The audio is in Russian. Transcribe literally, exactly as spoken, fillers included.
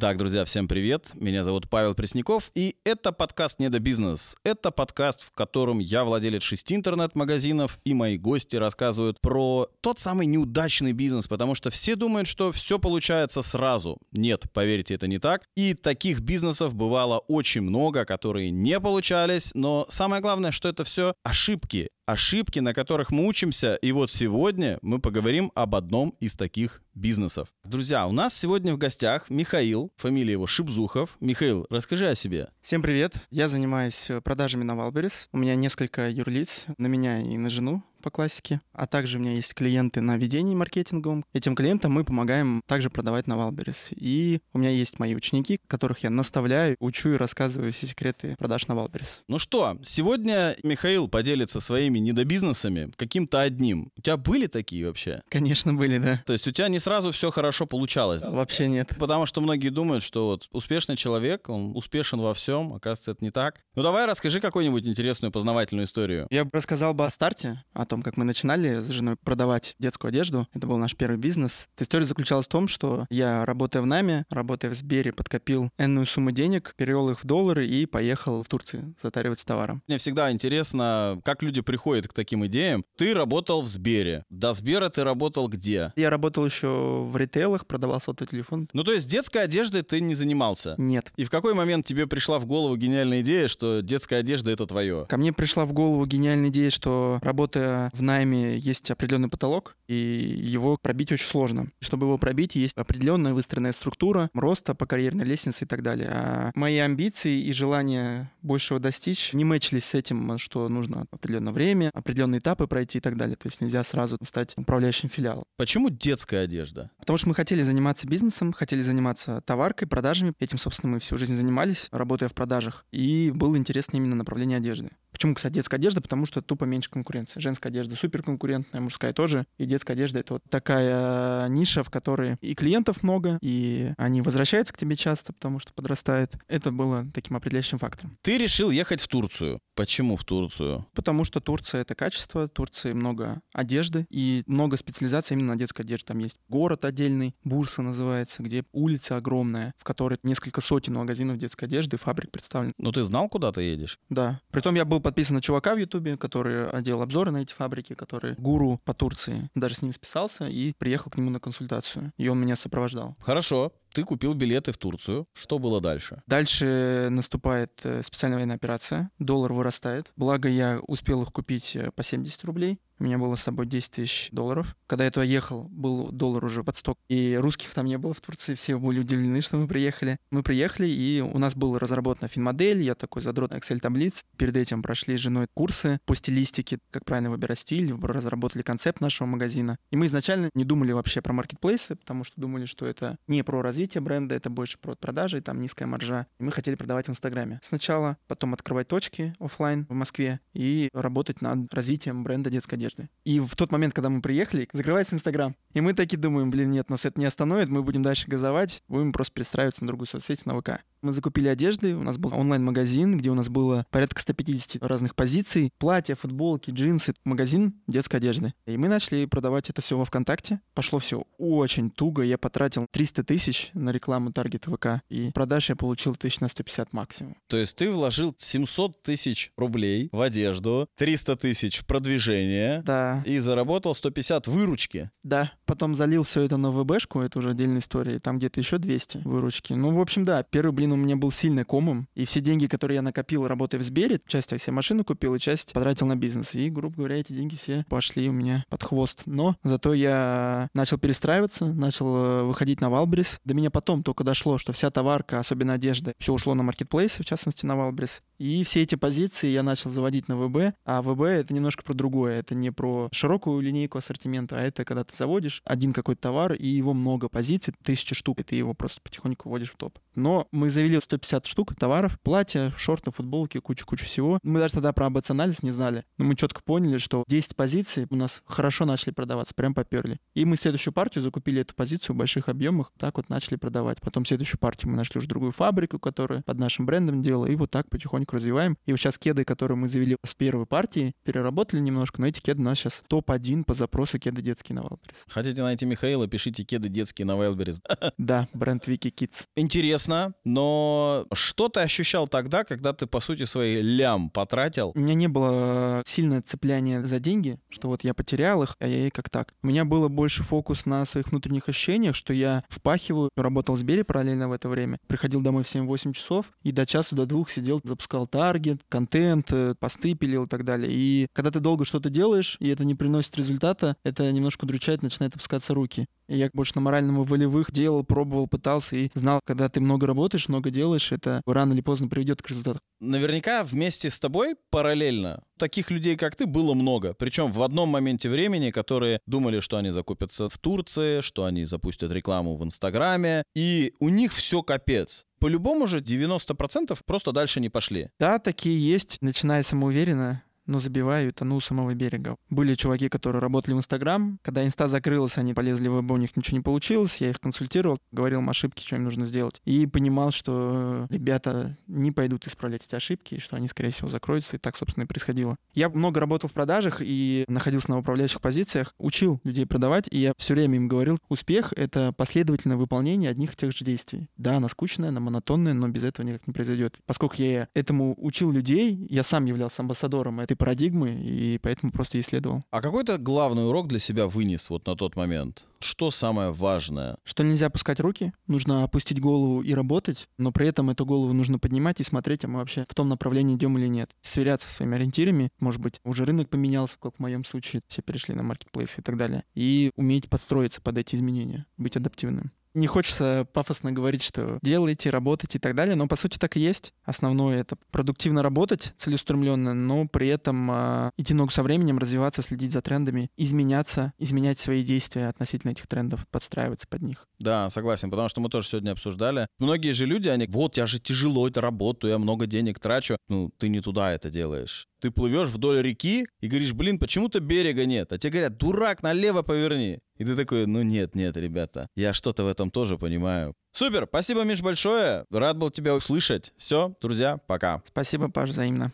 Итак, друзья, всем привет. Меня зовут Павел Пресняков, и это подкаст «Не до бизнес». Это подкаст, в котором я владелец шести интернет-магазинов, и мои гости рассказывают про тот самый неудачный бизнес, потому что все думают, что все получается сразу. Нет, поверьте, это не так. И таких бизнесов бывало очень много, которые не получались, но самое главное, что это все ошибки. Ошибки, на которых мы учимся, и вот сегодня мы поговорим об одном из таких бизнесов. Друзья, у нас сегодня в гостях Михаил, фамилия его Шебзухов. Михаил, расскажи о себе. Всем привет, я занимаюсь продажами на Wildberries, у меня несколько юрлиц, на меня и на жену. По классике. А также у меня есть клиенты на ведении маркетинговом. Этим клиентам мы помогаем также продавать на Wildberries. И у меня есть мои ученики, которых я наставляю, учу и рассказываю все секреты продаж на Wildberries. Ну что, сегодня Михаил поделится своими недобизнесами каким-то одним. У тебя были такие вообще? Конечно, были, да. То есть у тебя не сразу все хорошо получалось? Вообще нет. Потому что многие думают, что вот успешный человек, он успешен во всем. Оказывается, это не так. Ну давай расскажи какую-нибудь интересную познавательную историю. Я бы рассказал бы о старте, о том, как мы начинали с женой продавать детскую одежду. Это был наш первый бизнес. История заключалась в том, что я, работая в НАМИ, работая в Сбере, подкопил энную сумму денег, перевел их в доллары и поехал в Турцию затаривать с товаром. Мне всегда интересно, как люди приходят к таким идеям. Ты работал в Сбере. До Сбера ты работал где? Я работал еще в ритейлах, продавал сотовый телефон. Ну, то есть детской одеждой ты не занимался? Нет. И в какой момент тебе пришла в голову гениальная идея, что детская одежда — это твое? Ко мне пришла в голову гениальная идея, что, работая в найме, есть определенный потолок, и его пробить очень сложно. Чтобы его пробить, есть определенная выстроенная структура роста по карьерной лестнице и так далее. А мои амбиции и желание большего достичь не мэчились с этим, что нужно определенное время, определенные этапы пройти и так далее. То есть нельзя сразу стать управляющим филиалом. Почему детская одежда? Потому что мы хотели заниматься бизнесом, хотели заниматься товаркой, продажами. Этим, собственно, мы всю жизнь занимались, работая в продажах. И было интересно именно направление одежды. Почему, кстати, детская одежда? Потому что тупо меньше конкуренции. Женская одежда суперконкурентная, мужская тоже. И детская одежда — это вот такая ниша, в которой и клиентов много, и они возвращаются к тебе часто, потому что подрастают. Это было таким определяющим фактором. Ты решил ехать в Турцию. Почему в Турцию? Потому что Турция — это качество, в Турции много одежды и много специализаций именно на детской одежде. Там есть город отдельный, Бурса называется, где улица огромная, в которой несколько сотен магазинов детской одежды, фабрик представлены. Но ты знал, куда ты едешь? Да. Притом я был подписан на чувака в Ютубе, который делал обзоры на эти фабрики, который гуру по Турции. Даже с ним списался и приехал к нему на консультацию. И он меня сопровождал. Хорошо. Ты купил билеты в Турцию. Что было дальше? Дальше наступает специальная военная операция. Доллар вырастает. Благо, я успел их купить по семьдесят рублей. У меня было с собой десять тысяч долларов. Когда я туда ехал, был доллар уже под сто. И русских там не было в Турции. Все были удивлены, что мы приехали. Мы приехали, и у нас была разработана финмодель. Я такой задрот Excel-таблиц. Перед этим прошли с женой курсы по стилистике, как правильно выбирать стиль. Разработали концепт нашего магазина. И мы изначально не думали вообще про маркетплейсы, потому что думали, что это не про развитие бренда, это больше про продажи, там низкая маржа. И мы хотели продавать в Инстаграме сначала, потом открывать точки офлайн в Москве и работать над развитием бренда детской одежды. И в тот момент, когда мы приехали, закрывается Инстаграм. И мы такие думаем, блин, нет, нас это не остановит, мы будем дальше газовать, будем просто перестраиваться на другую соцсеть, на ВК. Мы закупили одежды, у нас был онлайн-магазин, где у нас было порядка сто пятьдесят разных позиций, платья, футболки, джинсы, магазин детской одежды. И мы начали продавать это все во ВКонтакте. Пошло все очень туго, я потратил триста тысяч на рекламу таргет ВК, и продаж я получил тысяч на сто пятьдесят максимум. То есть ты вложил семьсот тысяч рублей в одежду, триста тысяч в продвижение, да, и заработал сто пятьдесят выручки. Да, потом залил все это на ВБшку, это уже отдельная история, и там где-то еще двести выручки. Ну, в общем, да, первый блин у меня был сильно комом, и все деньги, которые я накопил, работая в Сбере, часть я себе машину купил и часть потратил на бизнес. И, грубо говоря, эти деньги все пошли у меня под хвост. Но зато я начал перестраиваться, начал выходить на Wildberries. До меня потом только дошло, что вся товарка, особенно одежда, все ушло на маркетплейсы, в частности на Wildberries. И все эти позиции я начал заводить на ВБ, а ВБ — это немножко про другое, это не про широкую линейку ассортимента, а это когда ты заводишь один какой-то товар, и его много позиций, тысячи штук, и ты его просто потихоньку вводишь в топ. Но мы завели сто пятьдесят штук товаров, платья, шорты, футболки, кучу-кучу всего. Мы даже тогда про АБЦ-анализ не знали, но мы четко поняли, что десять позиций у нас хорошо начали продаваться, прям поперли. И мы следующую партию закупили, эту позицию в больших объемах, так вот начали продавать. Потом следующую партию мы нашли уже другую фабрику, которая под нашим брендом делала, и вот так потихоньку развиваем. И вот сейчас кеды, которые мы завели с первой партии, переработали немножко, но эти кеды у нас сейчас топ один по запросу кеды детские на Wildberries. хотите найти Михаила, пишите кеды детские на Wildberries. Да, бренд Wiki Kids. Интересно, но что ты ощущал тогда, когда ты, по сути, свои лям потратил? У меня не было сильное цепляние за деньги, что вот я потерял их, а я и как так. У меня было больше фокус на своих внутренних ощущениях, что я впахиваю, работал в Сбере параллельно в это время, приходил домой в семь-восемь часов и до часу, до двух сидел, запускал таргет, контент, посты пилил и так далее. И когда ты долго что-то делаешь, и это не приносит результата, это немножко удручает, начинает опускаться руки. И я больше на моральном и волевых делал, пробовал, пытался и знал, когда ты много работаешь, много делаешь, это рано или поздно приведет к результату. Наверняка вместе с тобой параллельно таких людей, как ты, было много. Причем в одном моменте времени, которые думали, что они закупятся в Турции, что они запустят рекламу в Инстаграме, и у них все капец. По-любому же девяносто процентов просто дальше не пошли. Да, такие есть, начиная самоуверенно, но забиваю и тону у самого берега. Были чуваки, которые работали в Инстаграм. Когда Инста закрылась, они полезли в веб, у них ничего не получилось. Я их консультировал, говорил им ошибки, что им нужно сделать. И понимал, что ребята не пойдут исправлять эти ошибки, и что они, скорее всего, закроются. И так, собственно, и происходило. Я много работал в продажах и находился на управляющих позициях. Учил людей продавать, и я все время им говорил, успех — это последовательное выполнение одних и тех же действий. Да, она скучная, она монотонная, но без этого никак не произойдет. Поскольку я этому учил людей, я сам являлся амбассадором этой парадигмы, и поэтому просто исследовал. А какой-то главный урок для себя вынес вот на тот момент? Что самое важное? Что нельзя опускать руки, нужно опустить голову и работать, но при этом эту голову нужно поднимать и смотреть, а мы вообще в том направлении идем или нет. Сверяться со своими ориентирами, может быть, уже рынок поменялся, как в моем случае, все перешли на маркетплейсы и так далее, и уметь подстроиться под эти изменения, быть адаптивным. Не хочется пафосно говорить, что делайте, работайте и так далее, но по сути так и есть. Основное — это продуктивно работать, целеустремленно, но при этом э, идти ногу со временем, развиваться, следить за трендами, изменяться, изменять свои действия относительно этих трендов, подстраиваться под них. Да, согласен, потому что мы тоже сегодня обсуждали. Многие же люди, они, вот, я же тяжело это работаю, я много денег трачу. Ну, ты не туда это делаешь. Ты плывешь вдоль реки и говоришь, блин, почему-то берега нет. А тебе говорят, дурак, налево поверни. И ты такой, ну нет, нет, ребята, я что-то в этом тоже понимаю. Супер, спасибо, Миш, большое. Рад был тебя услышать. Все, друзья, пока. Спасибо, Паш, взаимно.